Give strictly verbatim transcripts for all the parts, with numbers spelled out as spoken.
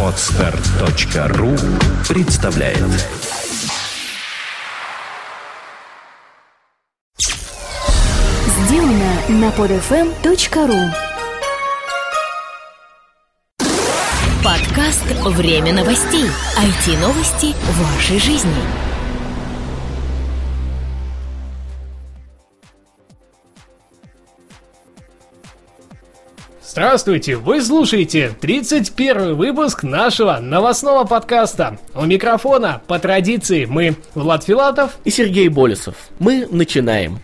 Отстар точка ру представляет. Сделано на под эф эм точка ру. Подкаст «Время новостей». ай ти-новости вашей жизни. Здравствуйте! Вы слушаете тридцать первый выпуск нашего новостного подкаста. У микрофона, по традиции, мы, Влад Филатов и Сергей Болесов. Мы начинаем.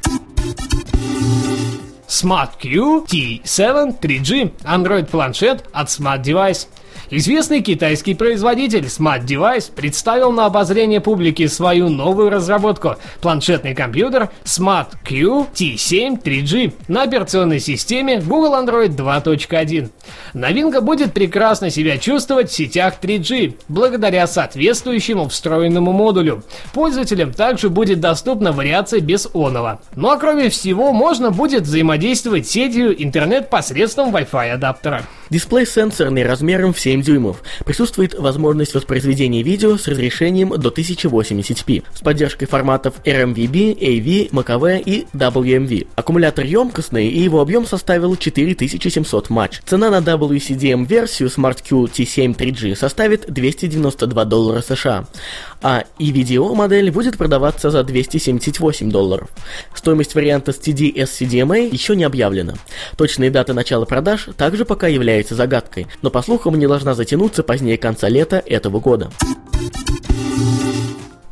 SmartQ ти семь три джи – Android-планшет от Smart Device. Известный китайский производитель Smart Device представил на обозрение публики свою новую разработку – планшетный компьютер SmartQ ти семь три джи на операционной системе Google Android два точка один. Новинка будет прекрасно себя чувствовать в сетях три джи, благодаря соответствующему встроенному модулю. Пользователям также будет доступна вариация без онова. Ну а кроме всего, можно будет взаимодействовать с сетью интернет посредством Wi-Fi адаптера. Дисплей сенсорный размером в семь дюймов. Присутствует возможность воспроизведения видео с разрешением до тысяча восемьдесят пи с поддержкой форматов эр эм ви би, эй ви, эм ка ви и дабл ю эм ви. Аккумулятор емкостный, и его объем составил четыре тысячи семьсот мАч. Цена на дабл ю си ди эм версию SmartQ ти семь три джи составит двести девяносто два доллара США, а и ви ди о модель будет продаваться за двести семьдесят восемь долларов. Стоимость варианта с ти ди эс си ди эм эй еще не объявлена. Точные даты начала продаж также пока являются загадкой, но по слухам не должна затянуться позднее конца лета этого года.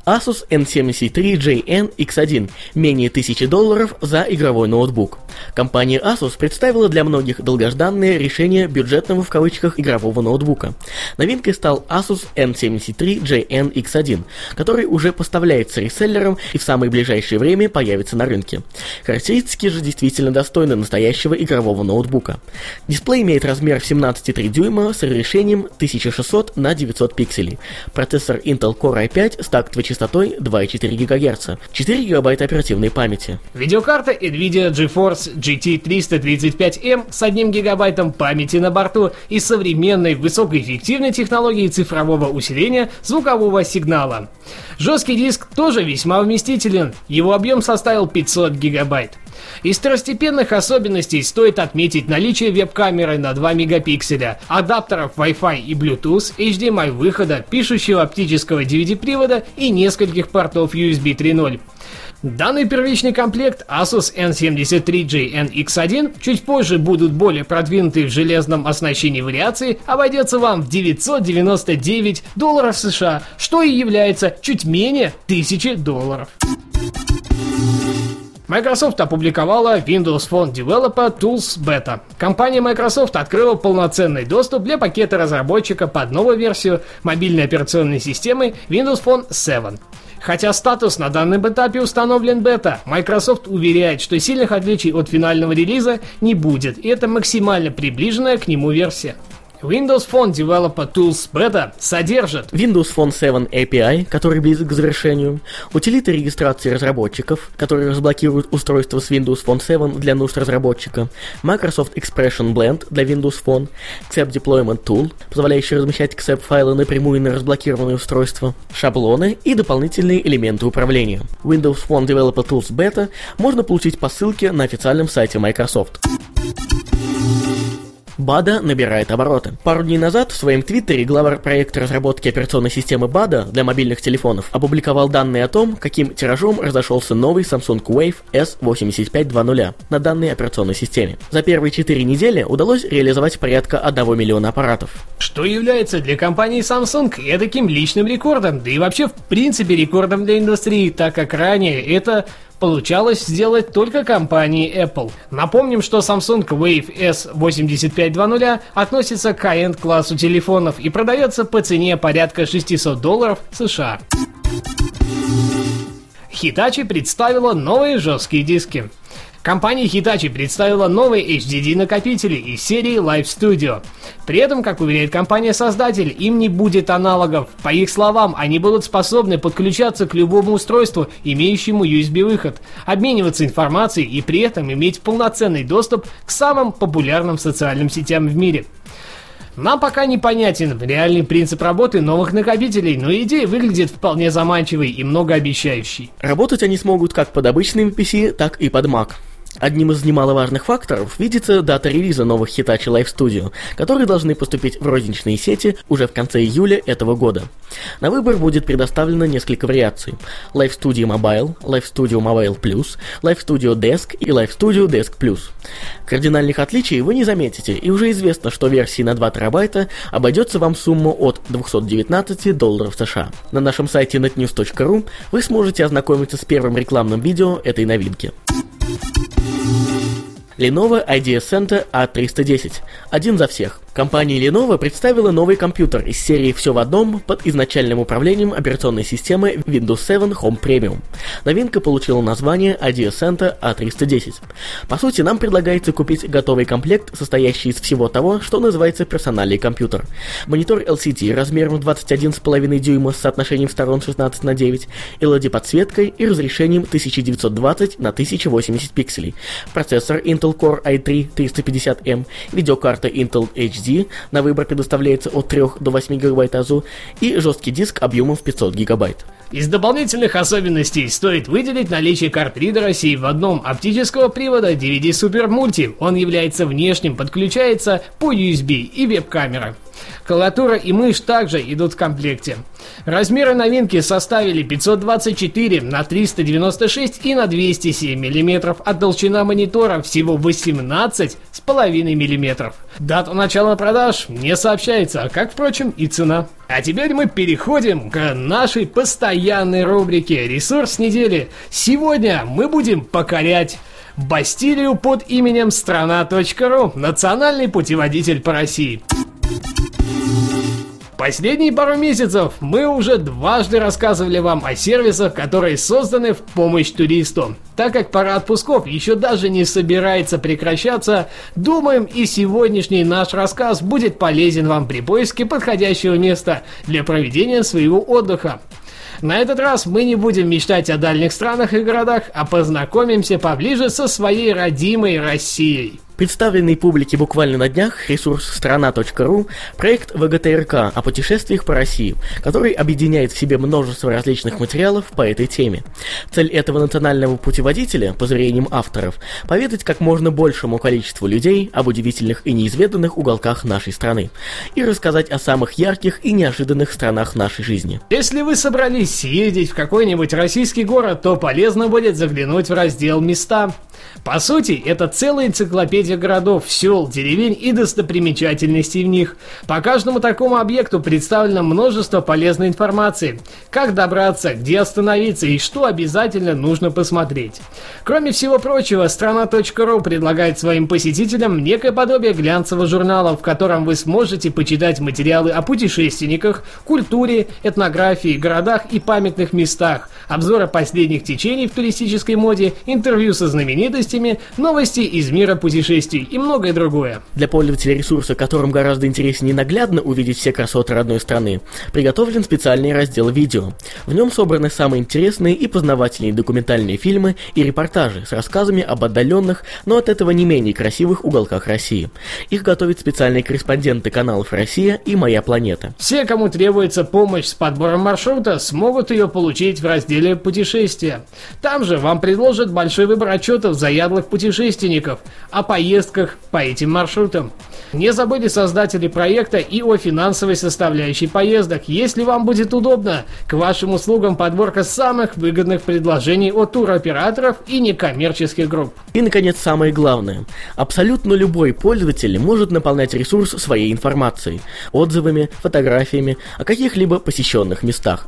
Asus эн семьдесят три джей эн икс один – менее тысячи долларов за игровой ноутбук. Компания Asus представила для многих долгожданное решение бюджетного в кавычках игрового ноутбука. Новинкой стал Asus эн семьдесят три джей эн икс один, который уже поставляется реселлером и в самое ближайшее время появится на рынке. Характеристики же действительно достойны настоящего игрового ноутбука. Дисплей имеет размер в семнадцать целых три дюйма с разрешением тысяча шестьсот на девятьсот пикселей. Процессор Intel Core ай пять с тактовой частотой частотой два целых четыре десятых гигагерца, четыре гигабайта оперативной памяти. Видеокарта NVIDIA GeForce джи ти триста тридцать пять эм с одним гигабайтом памяти на борту и современной высокоэффективной технологией цифрового усиления звукового сигнала. Жесткий диск тоже весьма вместителен, его объем составил пятьсот гигабайт. Из второстепенных особенностей стоит отметить наличие веб-камеры на два мегапикселя, адаптеров Wi-Fi и Bluetooth, эйч ди эм ай выхода, пишущего оптического ди ви ди-привода и нескольких портов ю эс би три точка ноль. Данный первичный комплект Asus эн семьдесят три джей эн икс один, чуть позже будут более продвинутые в железном оснащении вариации, обойдется вам в девятьсот девяносто девять долларов США, что и является чуть менее тысячи долларов. Microsoft опубликовала Windows Phone Developer Tools Beta. Компания Microsoft открыла полноценный доступ для пакета разработчика под новую версию мобильной операционной системы Windows Phone семь. Хотя статус на данном этапе установлен бета, Microsoft уверяет, что сильных отличий от финального релиза не будет, и это максимально приближенная к нему версия. Windows Phone Developer Tools Beta содержит Windows Phone семь эй пи ай, который близок к завершению, утилиты регистрации разработчиков, которые разблокируют устройство с Windows Phone семь для нужд разработчика, Microsoft Expression Blend для Windows Phone, икс эй пи Deployment Tool, позволяющий размещать икс эй пи файлы напрямую на разблокированные устройства, шаблоны и дополнительные элементы управления. Windows Phone Developer Tools Beta можно получить по ссылке на официальном сайте Microsoft. Bada набирает обороты. Пару дней назад в своем твиттере глава проекта разработки операционной системы Bada для мобильных телефонов опубликовал данные о том, каким тиражом разошелся новый Samsung Wave эс восемьдесят пять двадцать на данной операционной системе. За первые четыре недели удалось реализовать порядка одного миллиона аппаратов. Что является для компании Samsung эдаким личным рекордом, да и вообще в принципе рекордом для индустрии, так как ранее это получалось сделать только компании Apple. Напомним, что Samsung Wave эс восемьдесят пять двадцать относится к high-end классу телефонов и продается по цене порядка шестьсот долларов США. Hitachi представила новые жесткие диски. Компания Hitachi представила новые эйч ди ди-накопители из серии Life Studio. При этом, как уверяет компания-создатель, им не будет аналогов. По их словам, они будут способны подключаться к любому устройству, имеющему ю эс би-выход, обмениваться информацией и при этом иметь полноценный доступ к самым популярным социальным сетям в мире. Нам пока не понятен реальный принцип работы новых накопителей, но идея выглядит вполне заманчивой и многообещающей. Работать они смогут как под обычными пи си, так и под Mac. Одним из немаловажных факторов видится дата релиза новых Hitachi Life Studio, которые должны поступить в розничные сети уже в конце июля этого года. На выбор будет предоставлено несколько вариаций: Life Studio Mobile, Life Studio Mobile Plus, Life Studio Desk и Life Studio Desk Plus. Кардинальных отличий вы не заметите, и уже известно, что версии на два терабайта обойдется вам сумма от двухсот девятнадцати долларов США. На нашем сайте нетньюс точка ру вы сможете ознакомиться с первым рекламным видео этой новинки. Lenovo IdeaCentre а триста десять. Один за всех. Компания Lenovo представила новый компьютер из серии «Все в одном» под изначальным управлением операционной системы Windows семь Home Premium. Новинка получила название IdeaCentre а триста десять. По сути, нам предлагается купить готовый комплект, состоящий из всего того, что называется персональный компьютер. Монитор эл си ди размером двадцать один и пять дюйма с соотношением сторон шестнадцать на девять, эл и ди-подсветкой и разрешением тысяча девятьсот двадцать на тысяча восемьдесят пикселей, процессор Intel Core ай три триста пятьдесят эм, видеокарта Intel эйч ди, на выбор предоставляется от трёх до восьми гигабайт АЗУ, и жесткий диск объемом в пятьсот гигабайт. Из дополнительных особенностей стоит выделить наличие карт-ридера семь в одном оптического привода ди ви ди Super Multi. Он является внешним, подключается по ю эс би и веб-камера. Клавиатура и мышь также идут в комплекте. Размеры новинки составили пятьсот двадцать четыре на триста девяносто шесть и на двести семь миллиметров, а толщина монитора всего восемнадцать и пять десятых миллиметра. Дата начала продаж не сообщается, как, впрочем, и цена. А теперь мы переходим к нашей постоянной рубрике «Ресурс недели». Сегодня мы будем покорять Бастилию под именем Страна.ру, национальный путеводитель по России. Последние пару месяцев мы уже дважды рассказывали вам о сервисах, которые созданы в помощь туристу. Так как пора отпусков еще даже не собирается прекращаться, думаем, и сегодняшний наш рассказ будет полезен вам при поиске подходящего места для проведения своего отдыха. На этот раз мы не будем мечтать о дальних странах и городах, а познакомимся поближе со своей родимой Россией. Представленный публике буквально на днях ресурс страна.ру – проект ВГТРК о путешествиях по России, который объединяет в себе множество различных материалов по этой теме. Цель этого национального путеводителя, по заверениям авторов, поведать как можно большему количеству людей об удивительных и неизведанных уголках нашей страны и рассказать о самых ярких и неожиданных странах нашей жизни. Если вы собрались съездить в какой-нибудь российский город, то полезно будет заглянуть в раздел «Места». По сути, это целая энциклопедия городов, сел, деревень и достопримечательностей в них. По каждому такому объекту представлено множество полезной информации. Как добраться, где остановиться и что обязательно нужно посмотреть. Кроме всего прочего, страна.ру предлагает своим посетителям некое подобие глянцевого журнала, в котором вы сможете почитать материалы о путешественниках, культуре, этнографии, городах и памятных местах, обзоры последних течений в туристической моде, интервью со знаменитыми, новости из мира путешествий и многое другое. Для пользователей ресурса, которым гораздо интереснее наглядно увидеть все красоты родной страны, приготовлен специальный раздел «Видео». В нем собраны самые интересные и познавательные документальные фильмы и репортажи с рассказами об отдаленных, но от этого не менее красивых уголках России. Их готовят специальные корреспонденты каналов «Россия» и «Моя планета». Все, кому требуется помощь с подбором маршрута, смогут ее получить в разделе «Путешествия». Там же вам предложат большой выбор отчетов заядлых путешественников о поездках по этим маршрутам. Не забыли создатели проекта и о финансовой составляющей поездок. Если вам будет удобно, к вашим услугам подборка самых выгодных предложений от туроператоров и некоммерческих групп. И, наконец, самое главное. Абсолютно любой пользователь может наполнять ресурс своей информацией, отзывами, фотографиями о каких-либо посещенных местах.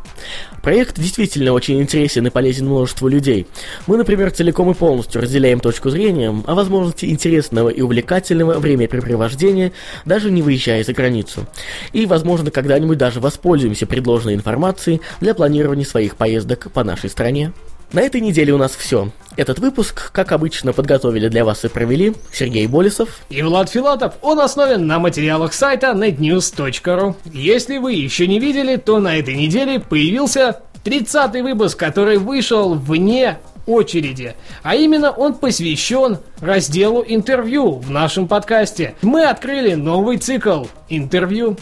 Проект действительно очень интересен и полезен множеству людей. Мы, например, целиком и полностью разделяем точку зрения о возможности интересного и увлекательного времяпрепровождения, даже не выезжая за границу. И, возможно, когда-нибудь даже воспользуемся предложенной информацией для планирования своих поездок по нашей стране. На этой неделе у нас все. Этот выпуск, как обычно, подготовили для вас и провели Сергей Болесов и Влад Филатов. Он основан на материалах сайта нэт ньюс точка ру. Если вы еще не видели, то на этой неделе появился тридцатый выпуск, который вышел вне очереди. А именно он посвящен разделу интервью в нашем подкасте. Мы открыли новый цикл интервью.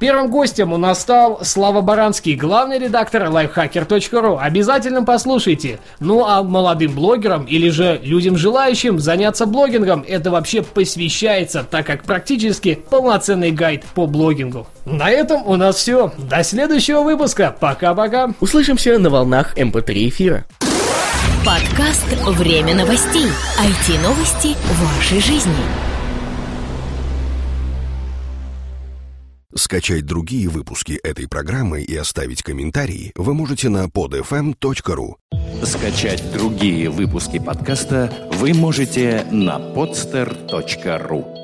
Первым гостем у нас стал Слава Баранский, главный редактор лайфхакер точка ру. Обязательно послушайте. Ну а молодым блогерам или же людям, желающим заняться блогингом, это вообще посвящается, так как практически полноценный гайд по блогингу. На этом у нас все. До следующего выпуска. Пока-пока. Услышимся на волнах эм пэ три эфира. Подкаст «Время новостей». ай ти-новости вашей жизни. Скачать другие выпуски этой программы и оставить комментарии вы можете на под эф эм точка ру. Скачать другие выпуски подкаста вы можете на подстер точка ру.